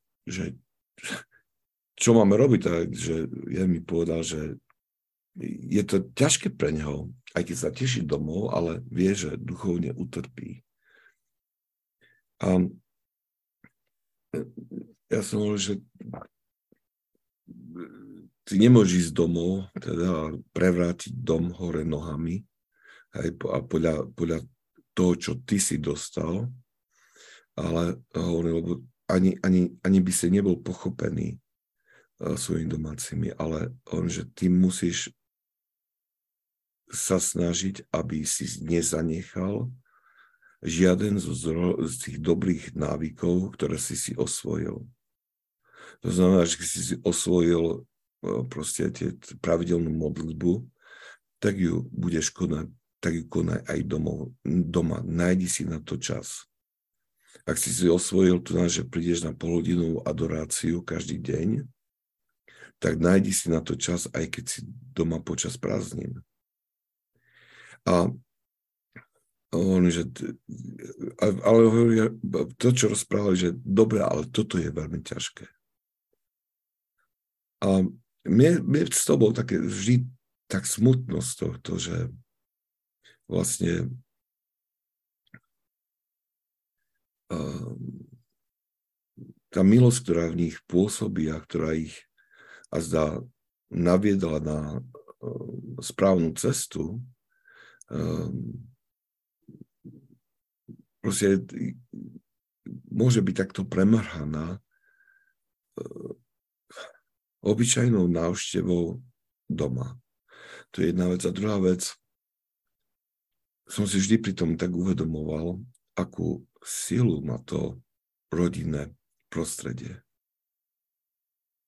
čo máme robiť, takže ja mi povedal, že je to ťažké pre neho, aj keď sa teší domov, ale vie, že duchovne utrpí. A ja som hovoril, že ty nemôžeš ísť domov, teda prevrátiť dom hore nohami a podľa toho, čo ty si dostal, ale hovoril, lebo ani by si nebol pochopený svojimi domácimi, ale on, že ty musíš sa snažiť, aby si nezanechal žiaden z tých dobrých návykov, ktoré si si osvojil. To znamená, že keď si si osvojil proste pravidelnú modlitbu, tak ju budeš konať, tak ju konaj aj doma. Nájdi si na to čas. Ak si si osvojil to, že prídeš na polhodinovú adoráciu každý deň, tak nájdi si na to čas, aj keď si doma počas prázdnin. A on, že, ale to, čo rozprávali, že dobre, ale toto je veľmi ťažké. A mne z toho bolo také vždy tak smutno z tohto, že vlastne tá milosť, ktorá v nich pôsobí a ktorá ich a zdá naviedla na správnu cestu, proste môže byť takto premrhaná obyčajnou návštevou doma. To je jedna vec. A druhá vec, som si vždy pri tom tak uvedomoval, akú silu má to rodinné prostredie.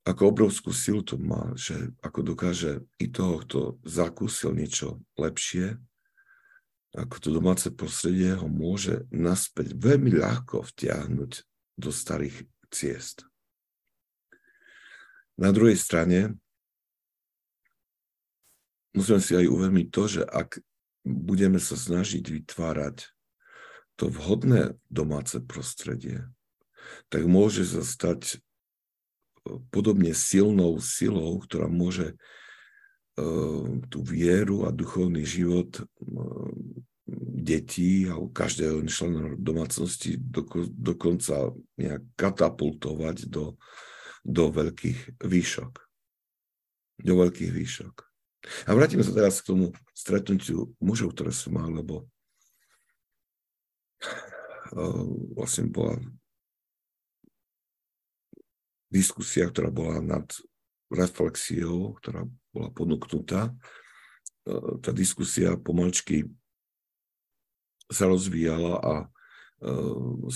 Ako obrovskú silu to má, že ako dokáže i toho, kto zakúsil niečo lepšie, ako to domáce prostredie ho môže naspäť veľmi ľahko vtiahnuť do starých ciest. Na druhej strane musíme si aj uvedomiť to, že ak budeme sa snažiť vytvárať to vhodné domáce prostredie, tak môže sa stať podobne silnou silou, ktorá môže tú vieru a duchovný život detí a každého člena domácnosti dokonca nejak katapultovať do veľkých výšok. Do veľkých výšok. A vrátime sa teraz k tomu stretnutiu mužov, ktoré som mal, lebo vlastne bola diskusia, ktorá bola nad reflexiou, ktorá bola ponúknutá. Tá diskusia pomaličky sa rozvíjala a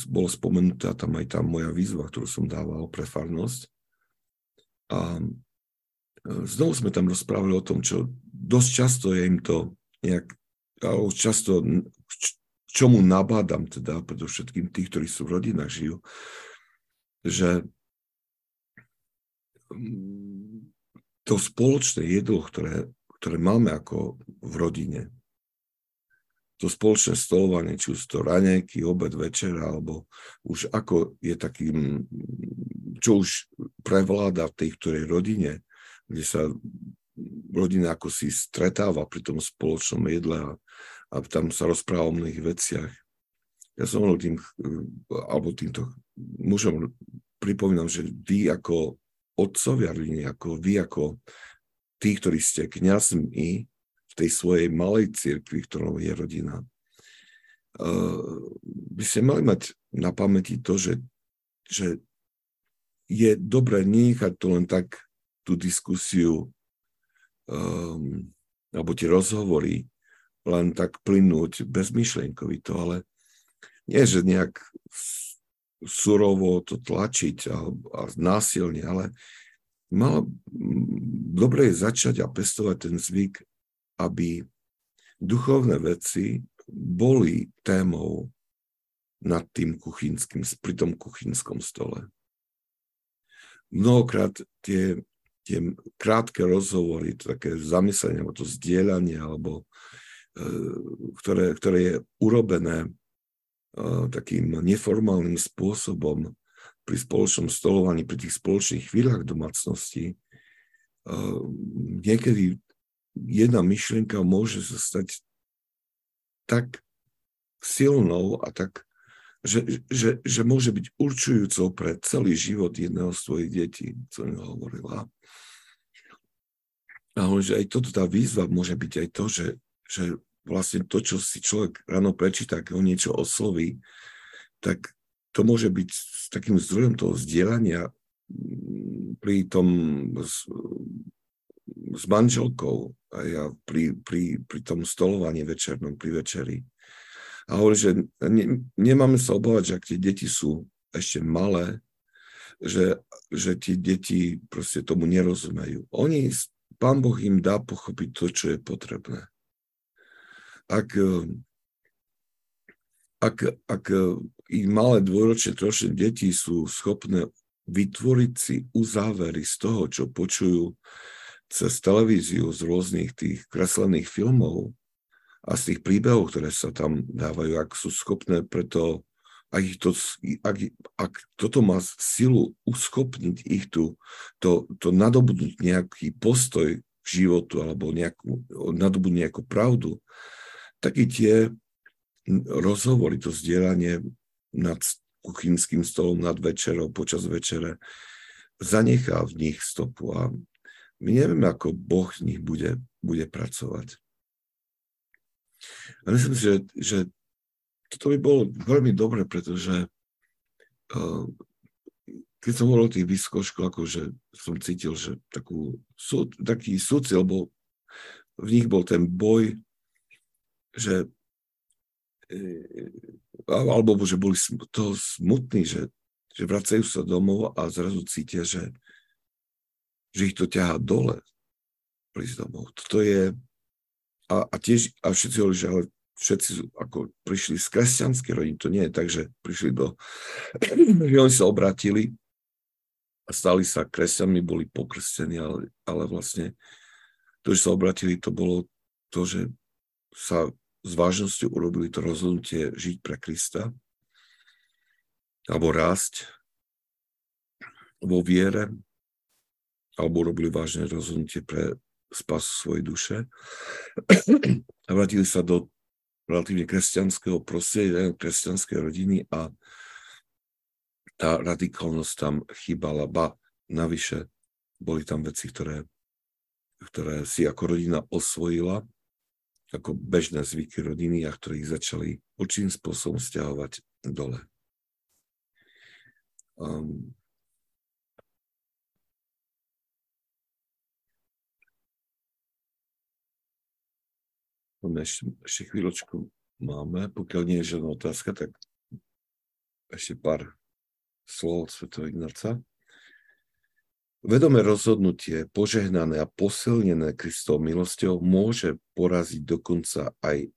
bola spomenutá tam aj tá moja výzva, ktorú som dával pre farnosť. A znovu sme tam rozprávali o tom, čo dosť často je im to nejak, ale často, čomu nabádam teda, predovšetkým tých, ktorí sú v rodinách žijú, že to spoločné jedlo, ktoré máme ako v rodine, to spoločné stolovanie, či už to raňajky, obed, večera, alebo už ako je takým, čo už prevláda v tej ktorej rodine, kde sa rodina ako si stretáva pri tom spoločnom jedle a tam sa rozpráva o mnohých veciach. Ja som týmto mužom pripomínam, že vy ako otcovia rodiny, ako vy ako tí, ktorí ste kňazmi v tej svojej malej cirkvi, ktorou je rodina, by ste mali mať na pamäti to, že je dobré nenechať to len tak tú diskusiu alebo tie rozhovory len tak plynúť bezmyšlienkovito, ale nie, že nejak surovo to tlačiť a násilne, ale dobre je začať a pestovať ten zvyk, aby duchovné veci boli témou nad tým kuchynským, pri tom kuchynskom stole. Mnohokrát tie krátke rozhovory, také zamyslenie, alebo to zdieľanie, alebo ktoré je urobené takým neformálnym spôsobom pri spoločnom stolovaní, pri tých spoločných chvíľach domácnosti, niekedy jedna myšlienka môže sa stať tak silnou a tak, že môže byť určujúcou pre celý život jedného z tvojich detí, čo mi hovorila. A hovorím, že aj toto, tá výzva môže byť aj to, že vlastne to, čo si človek ráno prečíta, keď ho niečo osloví, tak to môže byť takým zdrojom toho vzdielania pri tom s manželkou a ja pri tom stolovaní večernom, pri večeri. A hovorím, že nemáme sa obávať, že ak tie deti sú ešte malé, že tie deti proste tomu nerozumejú. Oni, Pán Boh im dá pochopiť to, čo je potrebné. Ak i malé dvojročné, trošné deti sú schopné vytvoriť si uzávery z toho, čo počujú cez televíziu z rôznych tých kreslených filmov, a z tých príbehov, ktoré sa tam dávajú, ak sú schopné preto, ak toto má silu uschopniť ich to nadobudnúť nejaký postoj k životu alebo nadobudnúť nejakú pravdu, tak i tie rozhovory, to zdieľanie nad kuchynským stolom, nad večerou, počas večere, zanechá v nich stopu a my nevieme, ako Boh v nich bude pracovať. A myslím si, že toto by bolo veľmi dobre, pretože keď som hovoril o tých vysokoškolákoch, akože som cítil, že taký súcit, lebo v nich bol ten boj, že alebo že boli toho smutní, že vracajú sa domov a zrazu cítia, že ich to ťahá dole prísť domov. Toto je A všetci hovorili, že ale všetci ako prišli z kresťanskej rodiny, to nie je tak, že prišli že oni sa obratili a stali sa kresťanmi, boli pokrstení, ale vlastne to, že sa obratili, to bolo to, že sa s vážnosťou urobili to rozhodnutie žiť pre Krista alebo rásť vo viere, alebo urobili vážne rozhodnutie pre spas svojej duše a vrátili sa do relatívne kresťanského prostredia, kresťanskej rodiny a tá radikálnosť tam chýbala. Ba navyše boli tam veci, ktoré si ako rodina osvojila, ako bežné zvyky rodiny a ktoré ich začali určitým spôsobom stiahovať dole. Ešte chvíľočku máme, pokiaľ nie je žiadna otázka, tak ešte pár slov od svätého Ignáca. Vedomé rozhodnutie, požehnané a posilnené Kristovou milosťou, môže poraziť dokonca aj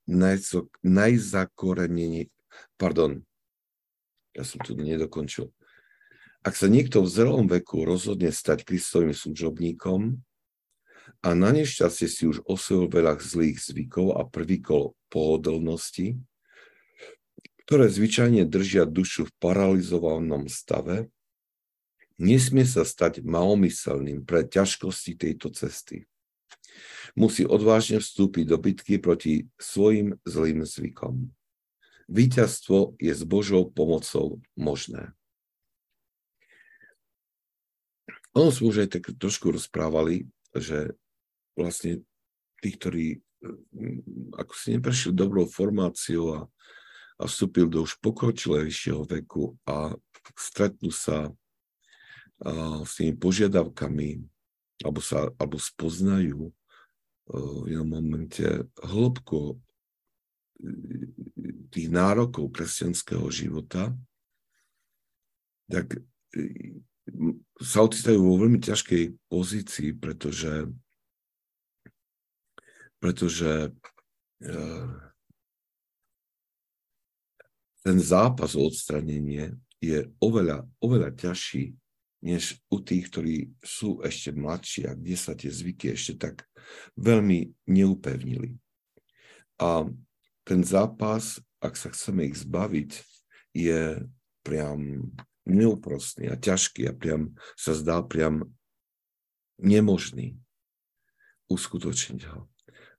Ak sa niekto v zrelom veku rozhodne stať Kristovým služobníkom a na nešťastie si už osvojil veľa zlých zvykov a prvýkol pohodlnosti, ktoré zvyčajne držia dušu v paralizovanom stave, nesmie sa stať malomyselným pre ťažkosti tejto cesty. Musí odvážne vstúpiť do bitky proti svojim zlým zvykom. Víťazstvo je s Božou pomocou možné. Ono sme už aj tak trošku rozprávali, že vlastne tí, ktorí ako si neprešli dobrou formáciou a vstúpili do už pokročilejšieho veku a stretnú sa s tými požiadavkami alebo spoznajú v jednom momente hĺbku tých nárokov kresťanského života, tak sa ocitajú vo veľmi ťažkej pozícii, pretože ten zápas o odstranenie je oveľa ťažší než u tých, ktorí sú ešte mladší a kde sa tie zvyky ešte tak veľmi neupevnili. A ten zápas, ak sa chceme ich zbaviť, je priam neúprostný a ťažký a priam sa zdá priam nemožný uskutočniť ho.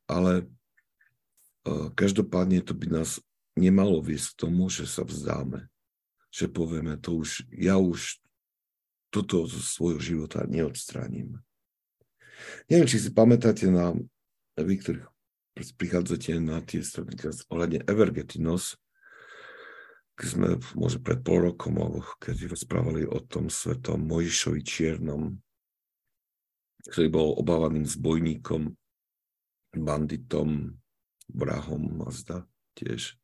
Ale každopádne to by nás nemalo viesť k tomu, že sa vzdáme, že povieme, ja už toto zo svojho života neodstránim. Neviem, či si pamätáte na vy, ktorých prichádzate na tie stretnutia ohľadne Evergetinos, keď sme možno pred pol rokom, keď rozprávali o tom svetom Mojžišovi Čiernom, ktorý bol obávaným zbojníkom, banditom, vrahom azda tiež,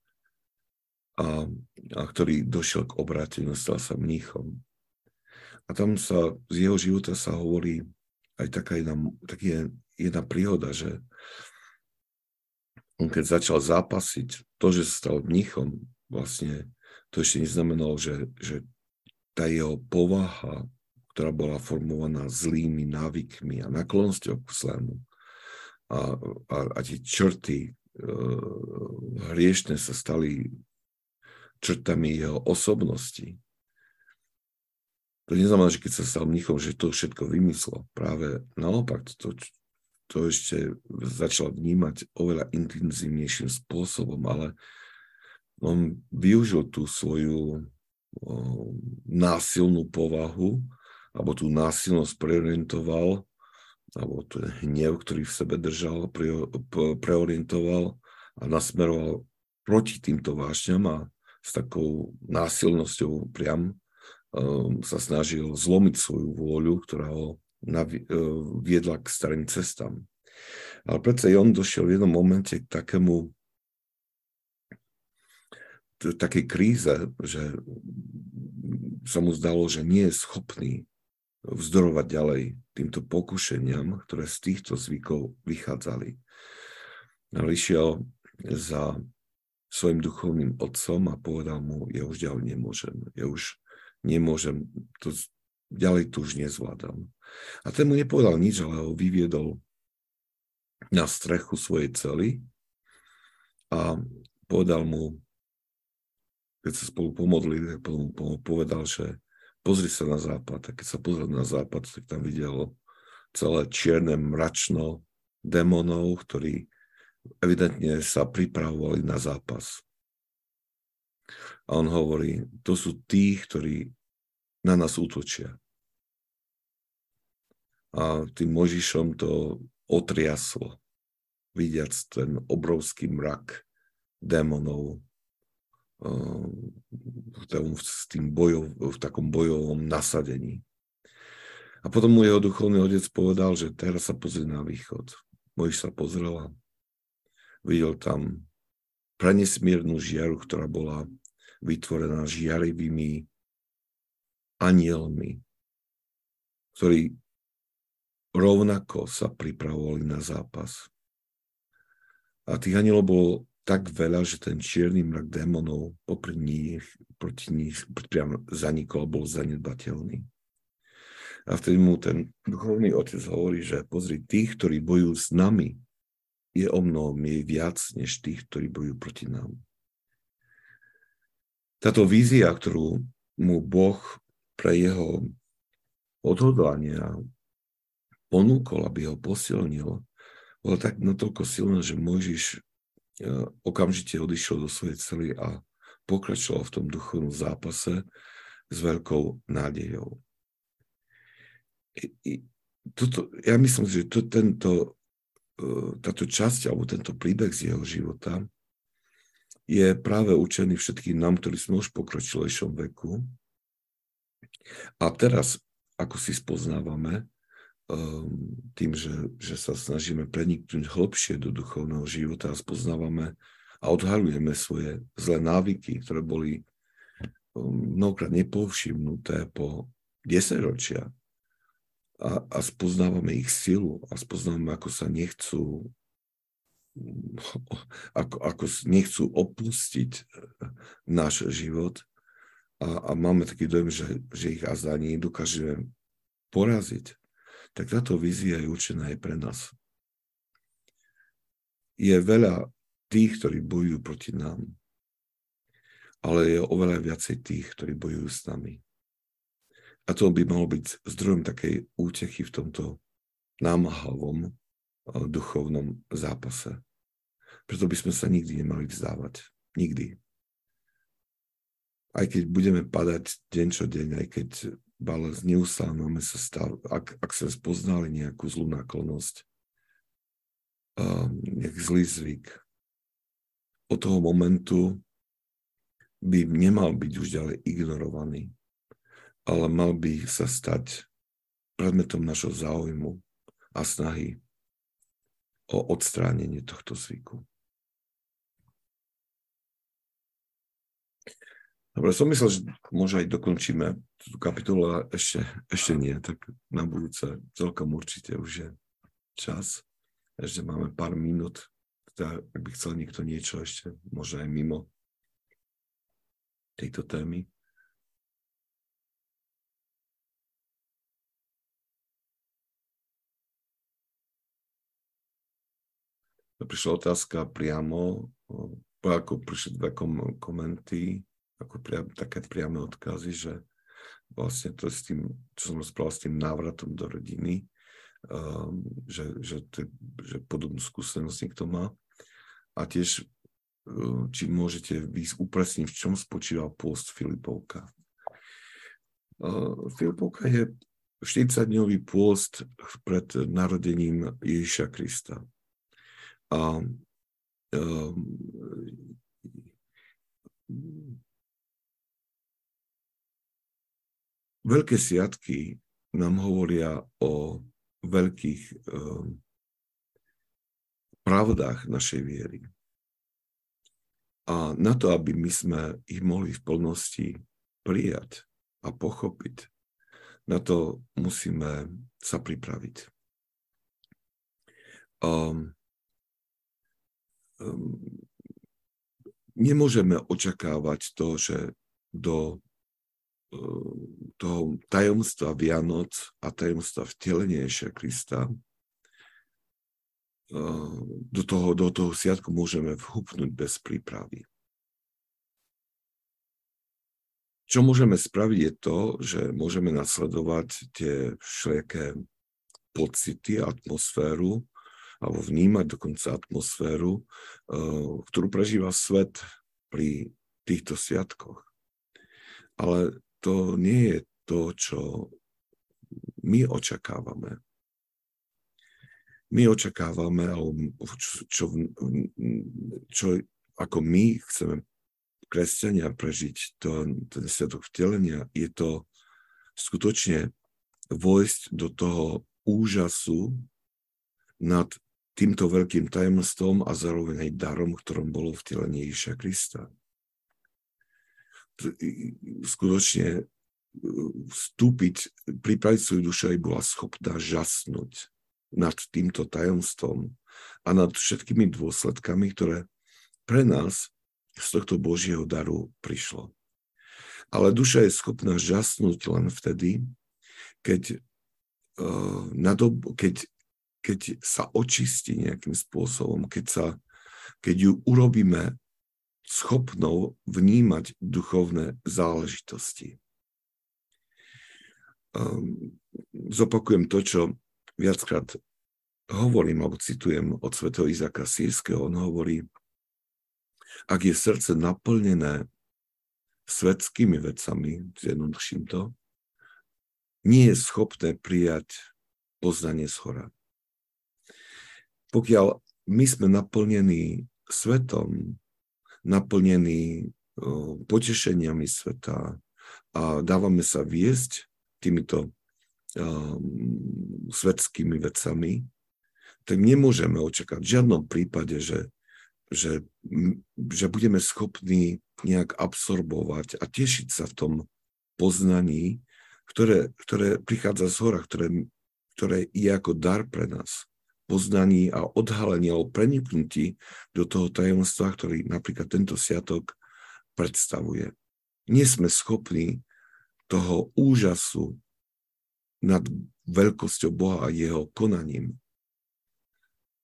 a ktorý došiel k obráteniu, stal sa mníchom. A tam sa z jeho života sa hovorí aj taká jedna príhoda, že on keď začal zápasiť, to, že sa stal mníchom, vlastne to ešte neznamenalo, že tá jeho povaha, ktorá bola formovaná zlými návykmi a naklonnosťou k zlému a tie črty hriešne sa stali črtami jeho osobnosti. To neznamená, že keď sa stal mníchom, že to všetko vymyslel. Práve naopak, to ešte začal vnímať oveľa intenzívnejším spôsobom, ale on využil tú svoju násilnú povahu, alebo tú násilnosť preorientoval, alebo ten hnev, ktorý v sebe držal, preorientoval a nasmeroval proti týmto vášňam a s takou násilnosťou priam sa snažil zlomiť svoju vôľu, ktorá ho viedla k starým cestám. Ale predsa i on došiel v jednom momente k takej kríze, že sa mu zdalo, že nie je schopný vzdorovať ďalej týmto pokušeniam, ktoré z týchto zvykov vychádzali. Ale išiel za svojim duchovným otcom a povedal mu, ja už ďalej nemôžem, ďalej tu už nezvládam. A ten mu nepovedal nič, ale ho vyviedol na strechu svojej cely a povedal mu, keď sa spolu pomodlili, povedal, že pozri sa na západ. A keď sa pozrel na západ, tak tam videl celé čierne mračno, démonov, ktorí evidentne sa pripravovali na zápas. A on hovorí, to sú tí, ktorí na nás útočia. A tým Mojžišom to otriaslo, vidiac ten obrovský mrak démonov v takom bojovom nasadení. A potom mu jeho duchovný otec povedal, že teraz sa pozri na východ. Mojžiš sa pozrela, videl tam prenesmiernu žiaru, ktorá bola vytvorená žiarivými anielmi, ktorí rovnako sa pripravovali na zápas. A tých anielov bolo tak veľa, že ten čierny mrak démonov proti nich priam zanikol, bol zanedbateľný. A vtedy mu ten duchovný otec hovorí, že pozri, tých, ktorí bojujú s nami, je o mnoho viac, než tých, ktorí bojujú proti nám. Táto vízia, ktorú mu Boh pre jeho odhodlania ponúkol, aby ho posilnil, bola tak natoľko silná, že Mojžiš okamžite odišiel do svojej cely a pokračoval v tom duchovnom zápase s veľkou nádejou. Ja myslím, že táto časť alebo tento príbeh z jeho života je práve určený všetkým nám, ktorí sme už v pokročilejšom veku. A teraz, ako si spoznávame, tým, že sa snažíme preniknúť hlbšie do duchovného života a spoznávame a odhalujeme svoje zlé návyky, ktoré boli mnohokrát nepovšimnuté po 10 ročia a spoznávame ich silu a spoznávame, ako sa nechcú ako nechcú opustiť náš život a máme taký dojem, že ich azda ani dokážeme poraziť. Tak táto vízia je určená aj pre nás. Je veľa tých, ktorí bojujú proti nám, ale je oveľa viacej tých, ktorí bojujú s nami. A to by malo byť zdrojom takej útechy v tomto námahavom duchovnom zápase. Preto by sme sa nikdy nemali vzdávať. Nikdy. Aj keď budeme padať deň čo deň, aj keď neustávame sa stav, ak sme spoznali nejakú zlú náklonnosť, nejaký zlý zvyk. Od toho momentu by nemal byť už ďalej ignorovaný, ale mal by sa stať predmetom našho záujmu a snahy o odstránenie tohto zvyku. Dobre, som myslel, že možno aj dokončíme tú kapitolu, ale ešte nie, tak na budúce celkom určite už je čas. Ešte máme pár minút, teda ak by chcel niekto niečo ešte, možno aj mimo tejto témy. Prišla otázka priamo, ako prišli dve komenty, ako také priame odkazy, že vlastne to s tým, čo som rozprával s tým návratom do rodiny, že podobnú skúsenosť niekto má. A tiež, či môžete upresniť, v čom spočíva pôst Filipovka. Filipovka je 40-dňový pôst pred narodením Ježiša Krista. A Veľké sviatky nám hovoria o veľkých pravdách našej viery. A na to, aby my sme ich mohli v plnosti prijať a pochopiť, na to musíme sa pripraviť. Nemôžeme očakávať to, že do toho tajomstva Vianoc a tajomstva vtelenia Ježiša Krista, do toho sviatku môžeme vhupnúť bez prípravy. Čo môžeme spraviť je to, že môžeme nasledovať tie všelijaké pocity, atmosféru a alebo vnímať dokonca atmosféru, ktorú prežíva svet pri týchto sviatkoch. Ale to nie je to, čo my očakávame. My očakávame, ako my chceme kresťania prežiť ten sviatok vtelenia, je to skutočne vojsť do toho úžasu nad týmto veľkým tajomstvom a zároveň aj darom, ktorom bolo vtelenie Ježiša Krista. Skutočne vstúpiť, pripraviť svoju dušu, aby bola schopná žasnúť nad týmto tajomstvom a nad všetkými dôsledkami, ktoré pre nás z tohto Božieho daru prišlo. Ale duša je schopná žasnúť len vtedy, keď sa očistí nejakým spôsobom, keď ju urobíme schopnou vnímať duchovné záležitosti. Zopakujem to, čo viackrát hovorím, alebo citujem od svätého Izáka Sýrskeho. On hovorí, ak je srdce naplnené svetskými vecami, zjednoduším to, nie je schopné prijať poznanie zhora. Pokiaľ my sme naplnení svetom, naplnení potešeniami sveta a dávame sa viesť týmito svetskými vecami, tak nemôžeme očakávať v žiadnom prípade, že budeme schopní nejak absorbovať a tešiť sa v tom poznaní, ktoré prichádza z hora, ktoré je ako dar pre nás. Poznaní a odhalení alebo preniknutí do toho tajomstva, ktorý napríklad tento sviatok predstavuje. Nie sme schopní toho úžasu nad veľkosťou Boha a jeho konaním.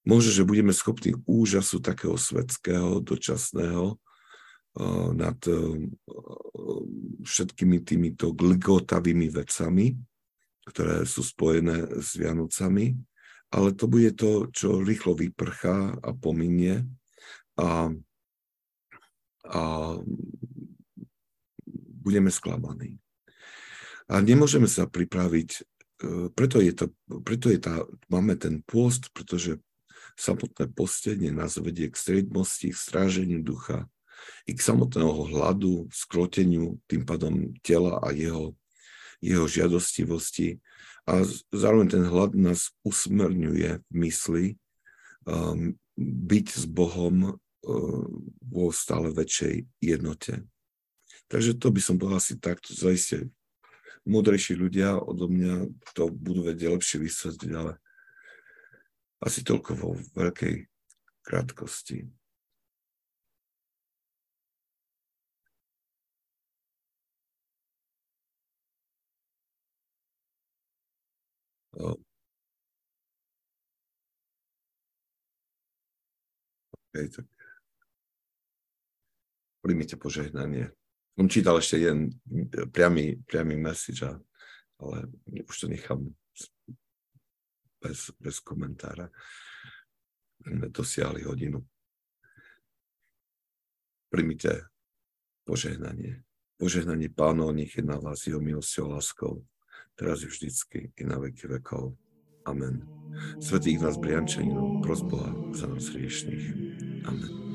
Možno, že budeme schopní úžasu takého svetského, dočasného, nad všetkými týmito gligotavými vecami, ktoré sú spojené s Vianocami, ale to bude to, čo rýchlo vyprchá a pominie a budeme sklamaní. A nemôžeme sa pripraviť, máme ten pôst, pretože samotné postenie nás vedie k striedmosti, k stráženiu ducha i k samotného hladu, skroteniu, tým pádom tela a jeho žiadostivosti. A zároveň ten hlad nás usmerňuje v mysli byť s Bohom vo stále väčšej jednote. Takže to by som bol asi takto, zaiste múdrejší ľudia odo mňa to budú vedieť lepšie vysvetliť, ale asi toľko vo veľkej krátkosti. Okay, tak. Príjmite požehnanie. On čítal ešte jeden priamy message, ale už to nechám bez komentára. Dosiahli hodinu. Príjmite požehnanie. Požehnanie Pánov, nech je na vás jeho milosťou a láskou, teraz i vždycky i na veky vekov. Amen. Svätý Ignác Brjančaninov, pros Boha za nás hriešnych. Amen.